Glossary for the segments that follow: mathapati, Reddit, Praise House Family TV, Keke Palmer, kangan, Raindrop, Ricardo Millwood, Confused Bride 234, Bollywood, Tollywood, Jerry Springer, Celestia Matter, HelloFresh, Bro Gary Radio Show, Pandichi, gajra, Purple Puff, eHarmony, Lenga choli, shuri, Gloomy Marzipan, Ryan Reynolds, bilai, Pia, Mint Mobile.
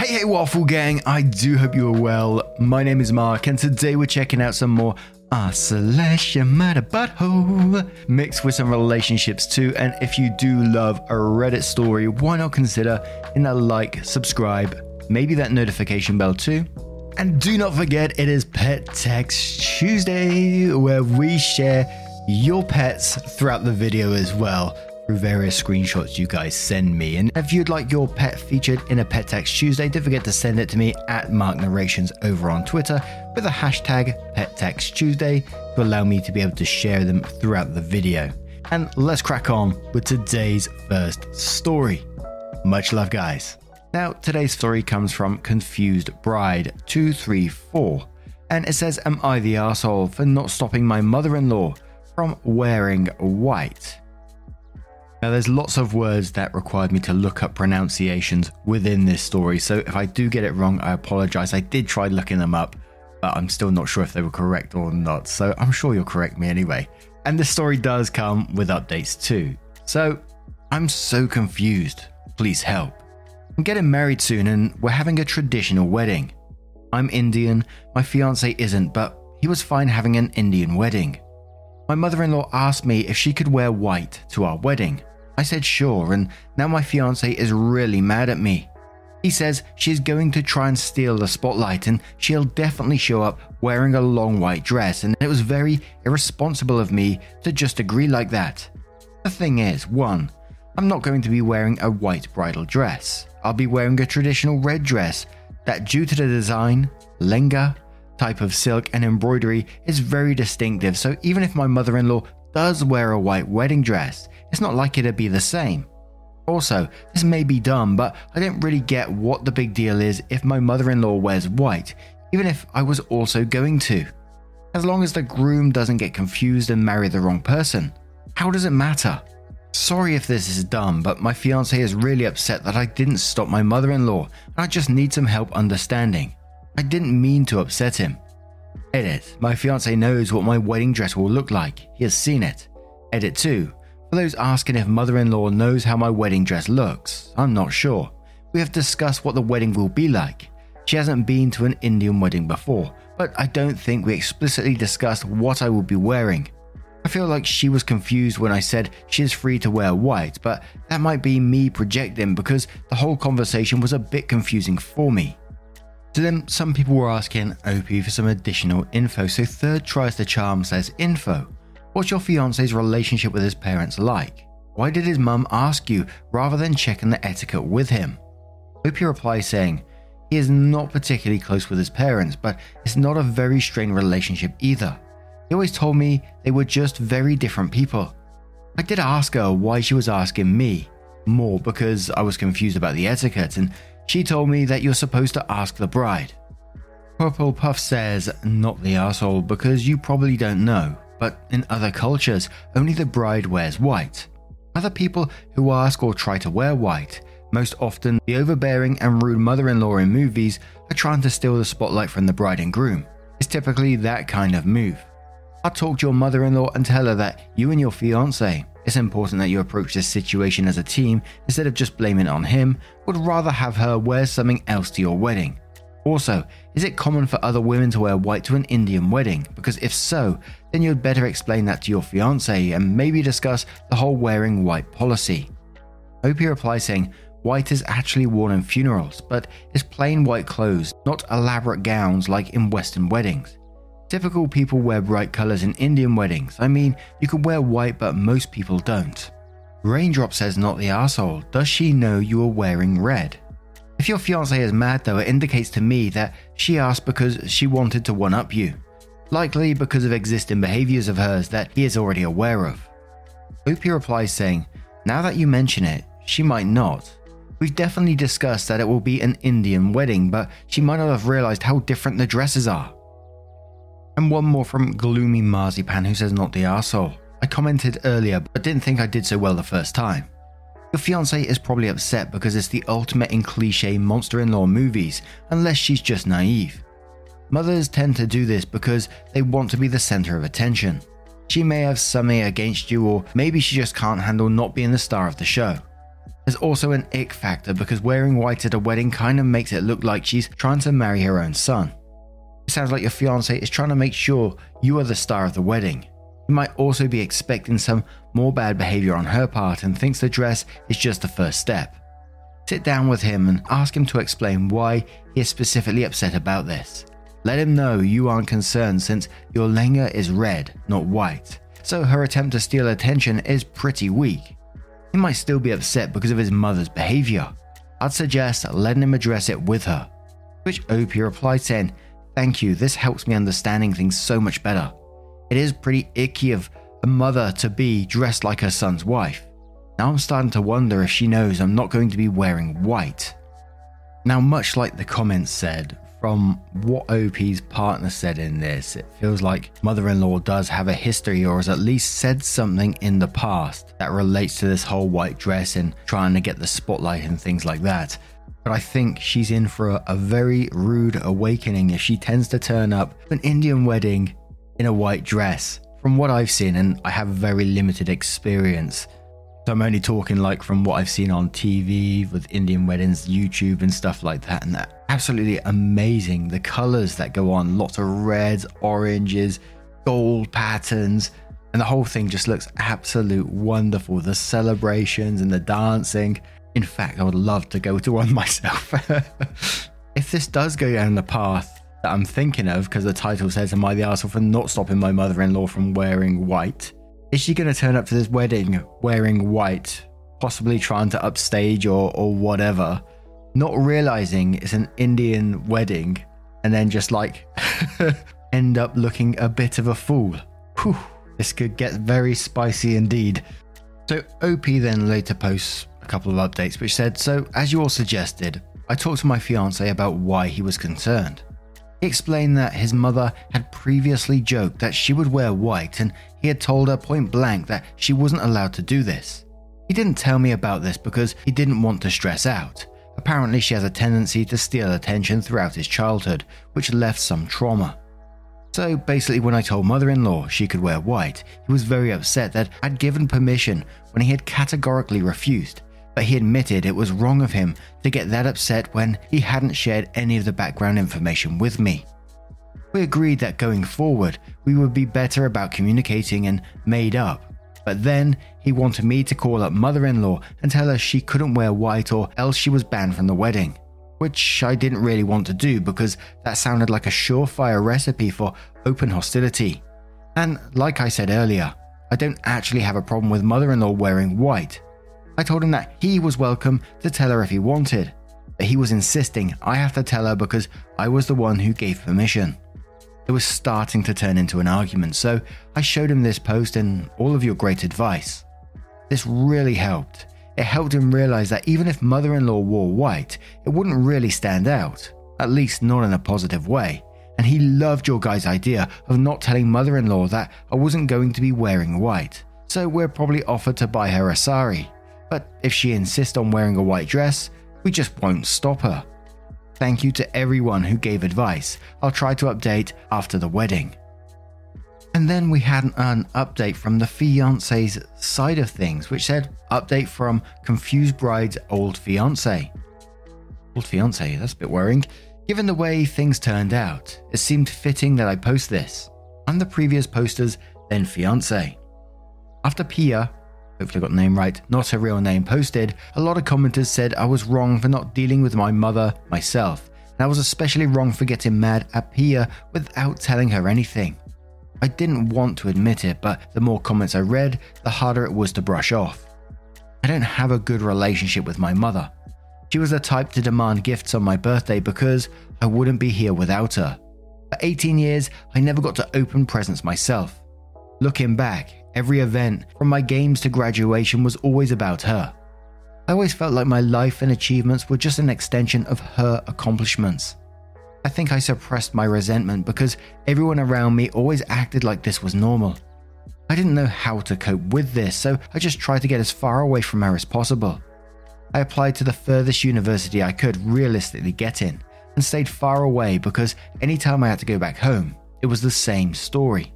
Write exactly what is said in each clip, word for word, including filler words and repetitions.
Hey, hey, Waffle Gang. I do hope you are well. My name is Mark, and today we're checking out some more Ah, Celestia Matter Butthole mixed with some relationships too. And if you do love a Reddit story, why not consider in that like, subscribe, maybe that notification bell too. And do not forget, it is Pet Text Tuesday, where we share your pets throughout the video as well, through various screenshots you guys send me. And if you'd like your pet featured in a Pet Text Tuesday, don't forget to send it to me at Mark Narrations over on Twitter with the hashtag Pet Text Tuesday to allow me to be able to share them throughout the video. And let's crack on with today's first story. Much love, guys. Now, today's story comes from Confused Bride two three four, and it says, "Am I the asshole for not stopping my mother-in-law from wearing white?" Now, there's lots of words that required me to look up pronunciations within this story, so if I do get it wrong, I apologize. I did try looking them up, but I'm still not sure if they were correct or not, so I'm sure you'll correct me anyway. And this story does come with updates too. So, I'm so confused. Please help. I'm getting married soon, and we're having a traditional wedding. I'm Indian, my fiance isn't, but he was fine having an Indian wedding. My mother-in-law asked me if she could wear white to our wedding. I said sure, and now my fiancé is really mad at me. He says she's going to try and steal the spotlight and she'll definitely show up wearing a long white dress, and it was very irresponsible of me to just agree like that. The thing is, one, I'm not going to be wearing a white bridal dress. I'll be wearing a traditional red dress that, due to the design, Lenga type of silk and embroidery, is very distinctive, so even if my mother-in-law does wear a white wedding dress, it's not likely to be the same. Also, this may be dumb, but I don't really get what the big deal is if my mother-in-law wears white, even if I was also going to. As long as the groom doesn't get confused and marry the wrong person, how does it matter? Sorry if this is dumb, but my fiancé is really upset that I didn't stop my mother-in-law, and I just need some help understanding. I didn't mean to upset him. Edit. My fiancé knows what my wedding dress will look like. He has seen it. Edit two. For those asking if mother-in-law knows how my wedding dress looks, I'm not sure. We have discussed what the wedding will be like. She hasn't been to an Indian wedding before, but I don't think we explicitly discussed what I will be wearing. I feel like she was confused when I said she is free to wear white, but that might be me projecting because the whole conversation was a bit confusing for me. So then some people were asking O P for some additional info, so Third Tries the Charm says, info. What's your fiance's relationship with his parents like? Why did his mum ask you rather than checking the etiquette with him? Hope you reply saying, he is not particularly close with his parents, but it's not a very strained relationship either. He always told me they were just very different people. I did ask her why she was asking me, more because I was confused about the etiquette, and she told me that you're supposed to ask the bride. Purple Puff says, not the asshole because you probably don't know, but in other cultures, only the bride wears white. Other people who ask or try to wear white, most often the overbearing and rude mother-in-law in movies, are trying to steal the spotlight from the bride and groom. It's typically that kind of move. I'll talk to your mother-in-law and tell her that you and your fiancé, it's important that you approach this situation as a team instead of just blaming it on him. Would rather have her wear something else to your wedding. Also, is it common for other women to wear white to an Indian wedding? Because if so, then you'd better explain that to your fiancé and maybe discuss the whole wearing white policy. O P replies saying, white is actually worn in funerals, but it's plain white clothes, not elaborate gowns like in Western weddings. Typical people wear bright colours in Indian weddings. I mean, you can wear white, but most people don't. Raindrop says, not the arsehole. Does she know you are wearing red? If your fiancé is mad though, it indicates to me that she asked because she wanted to one-up you. Likely because of existing behaviours of hers that he is already aware of. Opie replies saying, now that you mention it, she might not. We've definitely discussed that it will be an Indian wedding, but she might not have realized how different the dresses are. And one more from Gloomy Marzipan, who says, not the arsehole. I commented earlier, but didn't think I did so well the first time. Your fiancé is probably upset because it's the ultimate in cliché monster-in-law movies, unless she's just naive. Mothers tend to do this because they want to be the centre of attention. She may have something against you, or maybe she just can't handle not being the star of the show. There's also an ick factor because wearing white at a wedding kind of makes it look like she's trying to marry her own son. It sounds like your fiancé is trying to make sure you are the star of the wedding. You might also be expecting some more bad behavior on her part and thinks the dress is just the first step. Sit down with him and ask him to explain why he is specifically upset about this. Let him know you aren't concerned since your Lenga is red, not white, so her attempt to steal attention is pretty weak. He might still be upset because of his mother's behavior. I'd suggest letting him address it with her. Which Opie replied saying, thank you, this helps me understanding things so much better. It is pretty icky of a mother-to-be dressed like her son's wife. Now I'm starting to wonder if she knows I'm not going to be wearing white. Now, much like the comments said, from what O P's partner said in this, it feels like mother-in-law does have a history or has at least said something in the past that relates to this whole white dress and trying to get the spotlight and things like that. But I think she's in for a, a very rude awakening if she tends to turn up to an Indian wedding in a white dress. From what I've seen, and I have very limited experience, so I'm only talking like from what I've seen on T V with Indian weddings, YouTube and stuff like that, and that absolutely amazing, the colors that go on, lots of reds, oranges, gold patterns, and the whole thing just looks absolute wonderful. The celebrations and the dancing, in fact I would love to go to one myself. If this does go down the path that I'm thinking of, because the title says, am I the arsehole for not stopping my mother-in-law from wearing white? Is she going to turn up to this wedding wearing white, possibly trying to upstage or, or whatever, not realizing it's an Indian wedding, and then just like end up looking a bit of a fool? Whew, this could get very spicy indeed. So Opie then later posts a couple of updates which said, so as you all suggested, I talked to my fiance about why he was concerned. He explained that his mother had previously joked that she would wear white, and he had told her point blank that she wasn't allowed to do this. He didn't tell me about this because he didn't want to stress out. Apparently she has a tendency to steal attention throughout his childhood, which left some trauma. So basically when I told mother-in-law she could wear white, he was very upset that I'd given permission when he had categorically refused. But he admitted it was wrong of him to get that upset when he hadn't shared any of the background information with me. We agreed that going forward, we would be better about communicating and made up. But then he wanted me to call up mother-in-law and tell her she couldn't wear white or else she was banned from the wedding, which I didn't really want to do because that sounded like a surefire recipe for open hostility. And like I said earlier, I don't actually have a problem with mother-in-law wearing white. I told him that he was welcome to tell her if he wanted, but he was insisting I have to tell her because I was the one who gave permission. It was starting to turn into an argument, so I showed him this post and all of your great advice. This really helped. It helped him realize that even if mother-in-law wore white, it wouldn't really stand out, at least not in a positive way. And he loved your guys' idea of not telling mother-in-law that I wasn't going to be wearing white, so we're probably offered to buy her a sari. But if she insists on wearing a white dress, we just won't stop her. Thank you to everyone who gave advice. I'll try to update after the wedding. And then we had an update from the fiancé's side of things, which said, update from Confused Bride's old fiancé. Old fiancé, that's a bit worrying. Given the way things turned out, it seemed fitting that I post this. I'm the previous poster's then fiancé. After Pia, hopefully got the name right, not her real name, posted, a lot of commenters said I was wrong for not dealing with my mother myself, and I was especially wrong for getting mad at Pia without telling her anything. I didn't want to admit it, but the more comments I read, the harder it was to brush off. I don't have a good relationship with my mother. She was the type to demand gifts on my birthday because I wouldn't be here without her. For eighteen years, I never got to open presents myself. Looking back, Every event, from my games to graduation, was always about her. I always felt like my life and achievements were just an extension of her accomplishments. I think I suppressed my resentment because everyone around me always acted like this was normal. I didn't know how to cope with this, so I just tried to get as far away from her as possible. I applied to the furthest university I could realistically get in and stayed far away because anytime I had to go back home, it was the same story.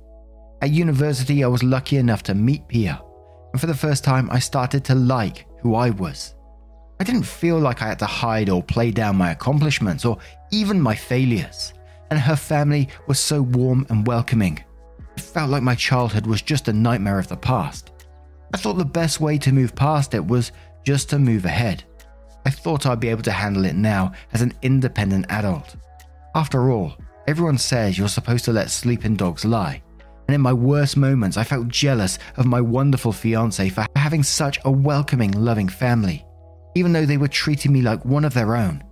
At university, I was lucky enough to meet Pia, and for the first time, I started to like who I was. I didn't feel like I had to hide or play down my accomplishments or even my failures, and her family was so warm and welcoming. It felt like my childhood was just a nightmare of the past. I thought the best way to move past it was just to move ahead. I thought I'd be able to handle it now as an independent adult. After all, everyone says you're supposed to let sleeping dogs lie, and in my worst moments I felt jealous of my wonderful fiancé for having such a welcoming, loving family, even though they were treating me like one of their own.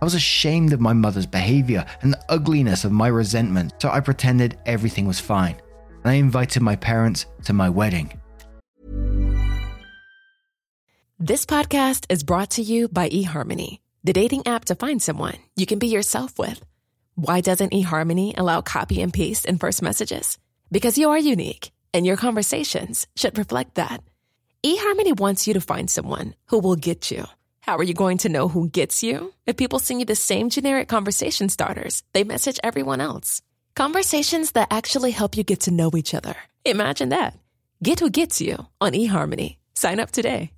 I was ashamed of my mother's behavior and the ugliness of my resentment, so I pretended everything was fine, and I invited my parents to my wedding. This podcast is brought to you by eHarmony, the dating app to find someone you can be yourself with. Why doesn't eHarmony allow copy and paste in first messages? Because you are unique, and your conversations should reflect that. eHarmony wants you to find someone who will get you. How are you going to know who gets you? If people send you the same generic conversation starters, they message everyone else. Conversations that actually help you get to know each other. Imagine that. Get who gets you on eHarmony. Sign up today.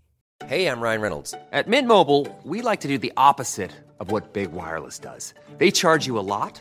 Hey, I'm Ryan Reynolds. At Mint Mobile, we like to do the opposite of what Big Wireless does. They charge you a lot.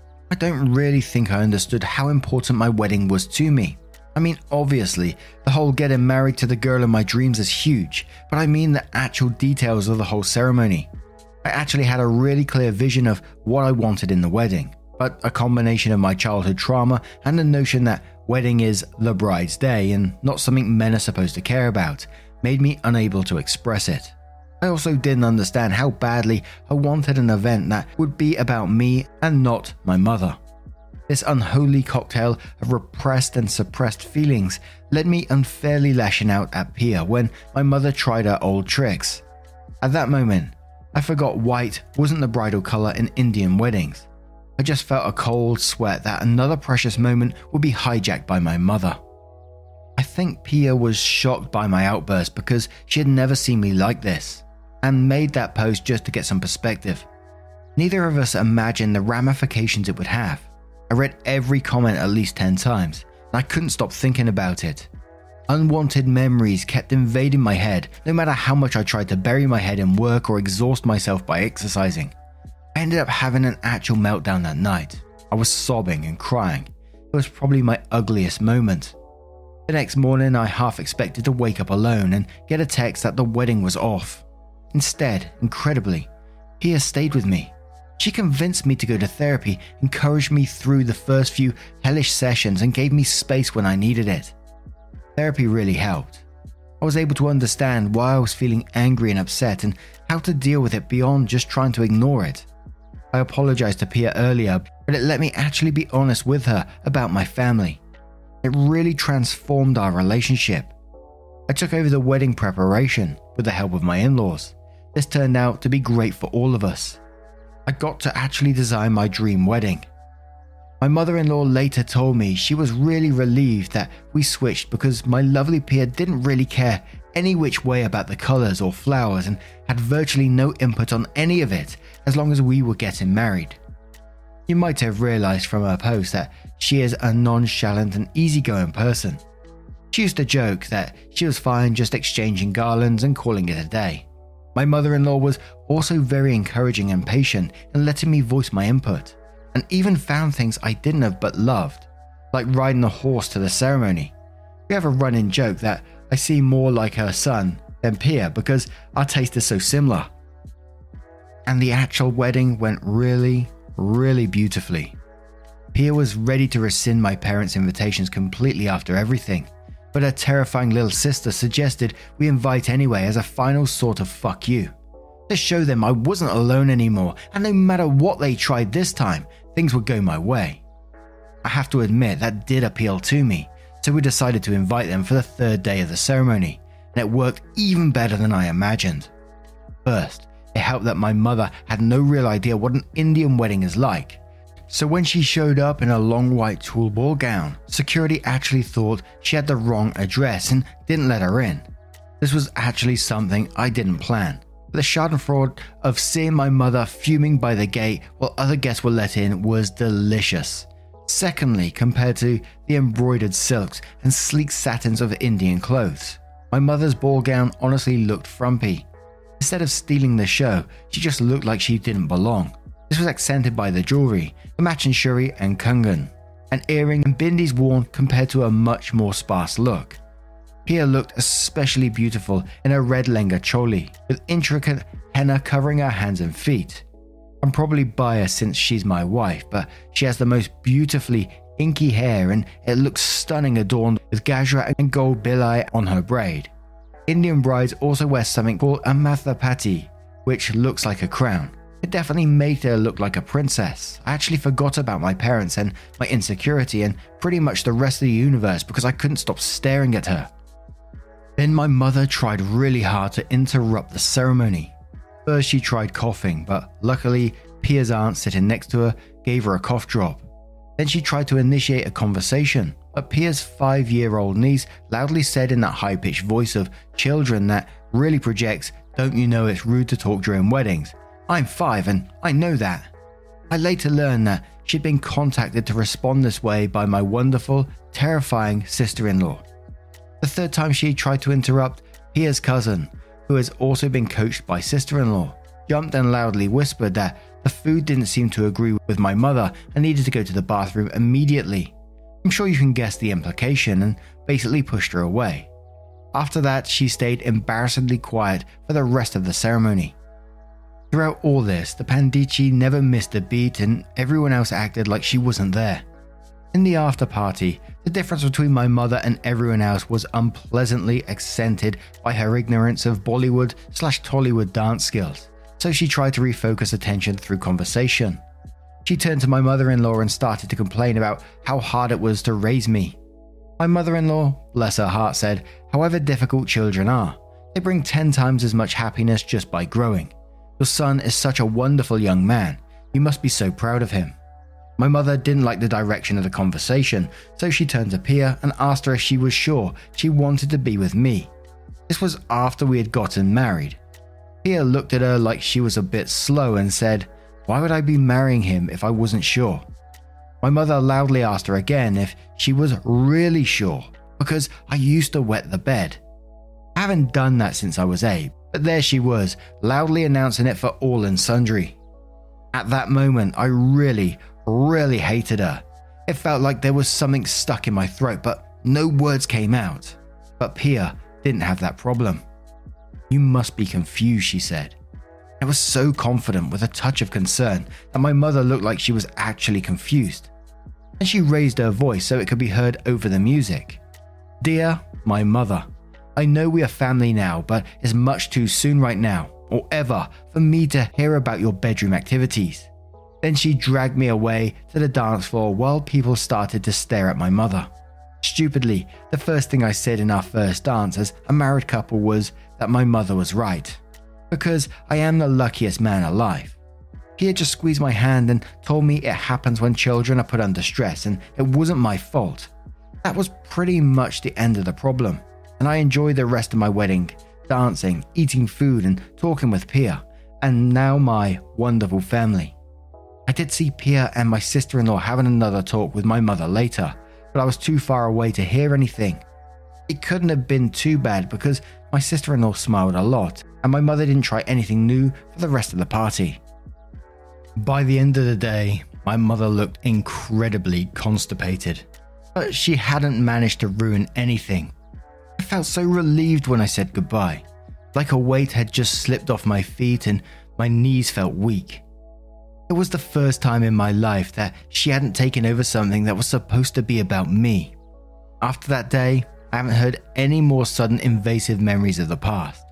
I don't really think I understood how important my wedding was to me. I mean, obviously, the whole getting married to the girl in my dreams is huge, but I mean the actual details of the whole ceremony. I actually had a really clear vision of what I wanted in the wedding, but a combination of my childhood trauma and the notion that wedding is the bride's day and not something men are supposed to care about made me unable to express it. I also didn't understand how badly I wanted an event that would be about me and not my mother. This unholy cocktail of repressed and suppressed feelings led me unfairly lashing out at Pia when my mother tried her old tricks. At that moment, I forgot white wasn't the bridal colour in Indian weddings. I just felt a cold sweat that another precious moment would be hijacked by my mother. I think Pia was shocked by my outburst because she had never seen me like this, and made that post just to get some perspective. Neither of us imagined the ramifications it would have. I read every comment at least ten times, and I couldn't stop thinking about it. Unwanted memories kept invading my head, no matter how much I tried to bury my head in work or exhaust myself by exercising. I ended up having an actual meltdown that night. I was sobbing and crying. It was probably my ugliest moment. The next morning, I half expected to wake up alone and get a text that the wedding was off. Instead, incredibly, Pia stayed with me. She convinced me to go to therapy, encouraged me through the first few hellish sessions, and gave me space when I needed it. Therapy really helped. I was able to understand why I was feeling angry and upset and how to deal with it beyond just trying to ignore it. I apologized to Pia earlier, but it let me actually be honest with her about my family. It really transformed our relationship. I took over the wedding preparation with the help of my in-laws. This turned out to be great for all of us. I got to actually design my dream wedding. My mother-in-law later told me she was really relieved that we switched because my lovely Pia didn't really care any which way about the colours or flowers and had virtually no input on any of it as long as we were getting married. You might have realised from her post that she is a nonchalant and easygoing person. She used to joke that she was fine just exchanging garlands and calling it a day. My mother-in-law was also very encouraging and patient in letting me voice my input, and even found things I didn't have but loved, like riding a horse to the ceremony. We have a running joke that I seem more like her son than Pia because our taste is so similar. And the actual wedding went really, really beautifully. Pia was ready to rescind my parents' invitations completely after everything, but her terrifying little sister suggested we invite anyway as a final sort of fuck you. To show them I wasn't alone anymore, and no matter what they tried this time, things would go my way. I have to admit that did appeal to me, so we decided to invite them for the third day of the ceremony, and it worked even better than I imagined. First, it helped that my mother had no real idea what an Indian wedding is like. So when she showed up in a long white tulle ball gown, security actually thought she had the wrong address and didn't let her in. This was actually something I didn't plan. But the schadenfreude of seeing my mother fuming by the gate while other guests were let in was delicious. Secondly, compared to the embroidered silks and sleek satins of Indian clothes, my mother's ball gown honestly looked frumpy. Instead of stealing the show, she just looked like she didn't belong. This was accented by the jewelry, the matching shuri and kangan, an earring and bindis worn compared to a much more sparse look. Pia looked especially beautiful in her red Lenga choli, with intricate henna covering her hands and feet. I'm probably biased since she's my wife, but she has the most beautifully inky hair and it looks stunning adorned with gajra and gold bilai on her braid. Indian brides also wear something called a mathapati, which looks like a crown. It definitely made her look like a princess. I actually forgot about my parents and my insecurity and pretty much the rest of the universe because I couldn't stop staring at her. Then my mother tried really hard to interrupt the ceremony. First she tried coughing, but luckily Pia's aunt sitting next to her gave her a cough drop. Then she tried to initiate a conversation, but Pia's five-year-old niece loudly said in that high-pitched voice of children that really projects, "Don't you know it's rude to talk during weddings? I'm five and I know that." I later learned that she'd been contacted to respond this way by my wonderful, terrifying sister-in-law. The third time she tried to interrupt, Pia's cousin, who has also been coached by sister-in-law, jumped and loudly whispered that the food didn't seem to agree with my mother and needed to go to the bathroom immediately. I'm sure you can guess the implication, and basically pushed her away. After that, she stayed embarrassingly quiet for the rest of the ceremony. Throughout all this, the Pandichi never missed a beat and everyone else acted like she wasn't there. In the after party, the difference between my mother and everyone else was unpleasantly accented by her ignorance of Bollywood slash Tollywood dance skills, so she tried to refocus attention through conversation. She turned to my mother-in-law and started to complain about how hard it was to raise me. My mother-in-law, bless her heart, said, however difficult children are, they bring ten times as much happiness just by growing. Your son is such a wonderful young man. You must be so proud of him. My mother didn't like the direction of the conversation, so she turned to Pia and asked her if she was sure she wanted to be with me. This was after we had gotten married. Pia looked at her like she was a bit slow and said, "Why would I be marrying him if I wasn't sure?" My mother loudly asked her again if she was really sure, because I used to wet the bed. I haven't done that since I was eight. But there she was, loudly announcing it for all and sundry. At that moment, I really, really hated her. It felt like there was something stuck in my throat, but no words came out. But Pia didn't have that problem. "You must be confused," she said. I was so confident with a touch of concern that my mother looked like she was actually confused. And she raised her voice so it could be heard over the music. "Dear my mother, I know we are family now, but it's much too soon right now, or ever, for me to hear about your bedroom activities." Then she dragged me away to the dance floor while people started to stare at my mother. Stupidly, the first thing I said in our first dance as a married couple was that my mother was right, because I am the luckiest man alive. He had just squeezed my hand and told me it happens when children are put under stress and it wasn't my fault. That was pretty much the end of the problem. And I enjoyed the rest of my wedding, dancing, eating food and talking with Pia, and now my wonderful family. I did see Pia and my sister-in-law having another talk with my mother later, but I was too far away to hear anything. It couldn't have been too bad because my sister-in-law smiled a lot, and my mother didn't try anything new for the rest of the party. By the end of the day, my mother looked incredibly constipated, but she hadn't managed to ruin anything. I felt so relieved when I said goodbye, like a weight had just slipped off my feet and my knees felt weak. It was the first time in my life that she hadn't taken over something that was supposed to be about me. After that day, I haven't heard any more sudden invasive memories of the past.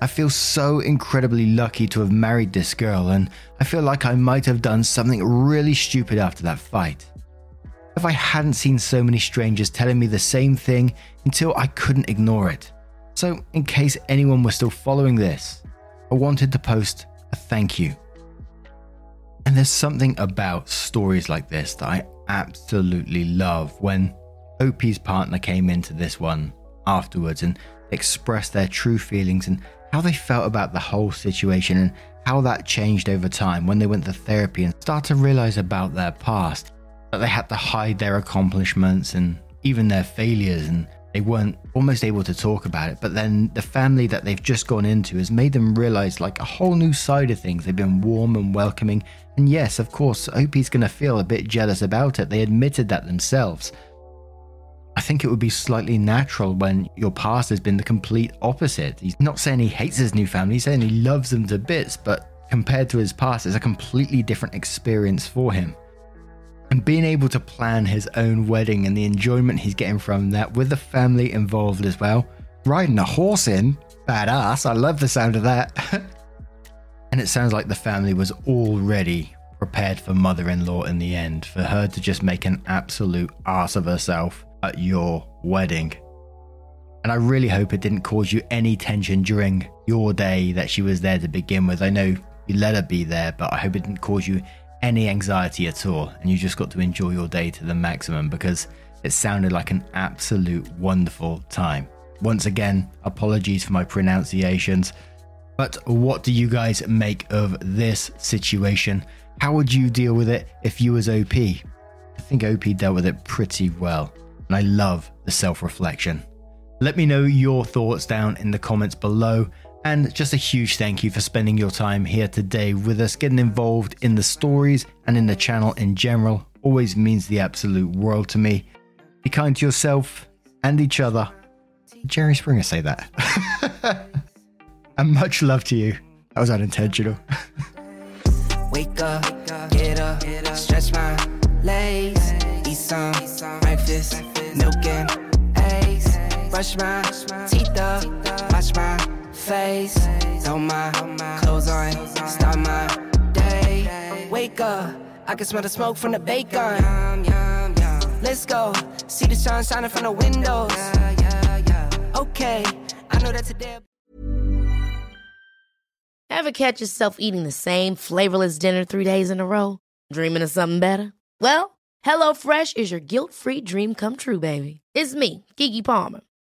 I feel so incredibly lucky to have married this girl, and I feel like I might have done something really stupid after that fight. If I hadn't seen so many strangers telling me the same thing until I couldn't ignore it. So in case anyone was still following this, I wanted to post a thank you. And there's something about stories like this that I absolutely love. When O P's partner came into this one afterwards and expressed their true feelings and how they felt about the whole situation and how that changed over time when they went to therapy and started to realize about their past, that they had to hide their accomplishments and even their failures, and they weren't almost able to talk about it. But then the family that they've just gone into has made them realize like a whole new side of things. They've been warm and welcoming, and yes, of course, O P's gonna feel a bit jealous about it. They admitted that themselves. I think it would be slightly natural when your past has been the complete opposite. He's not saying he hates his new family, he's saying he loves them to bits, but compared to his past, it's a completely different experience for him. And being able to plan his own wedding and the enjoyment he's getting from that with the family involved as well. Riding a horse in, badass, I love the sound of that. And it sounds like the family was already prepared for mother-in-law in the end, for her to just make an absolute ass of herself at your wedding. And I really hope it didn't cause you any tension during your day that she was there to begin with. I know you let her be there, but I hope it didn't cause you any anxiety at all and you just got to enjoy your day to the maximum, because it sounded like an absolute wonderful time. Once again, apologies for my pronunciations, but what do you guys make of this situation? How would you deal with it if you was O P? I think O P dealt with it pretty well. And I love the self-reflection. Let me know your thoughts down in the comments below, and just a huge thank you for spending your time here today with us, getting involved in the stories and in the channel in general. Always means the absolute world to me. Be kind to yourself and each other. Did Jerry Springer say that? And much love to you. That was unintentional. Wake up, get up, stretch my legs, eat some breakfast, milk and eggs, brush my teeth up, wash my face, throw my clothes on, start my day. Wake up, I can smell the smoke from the bacon. Let's go, see the sun shining from the windows. Okay, I know that today. Ever catch yourself eating the same flavorless dinner three days in a row? Dreaming of something better? Well, HelloFresh is your guilt-free dream come true, baby. It's me, Keke Palmer.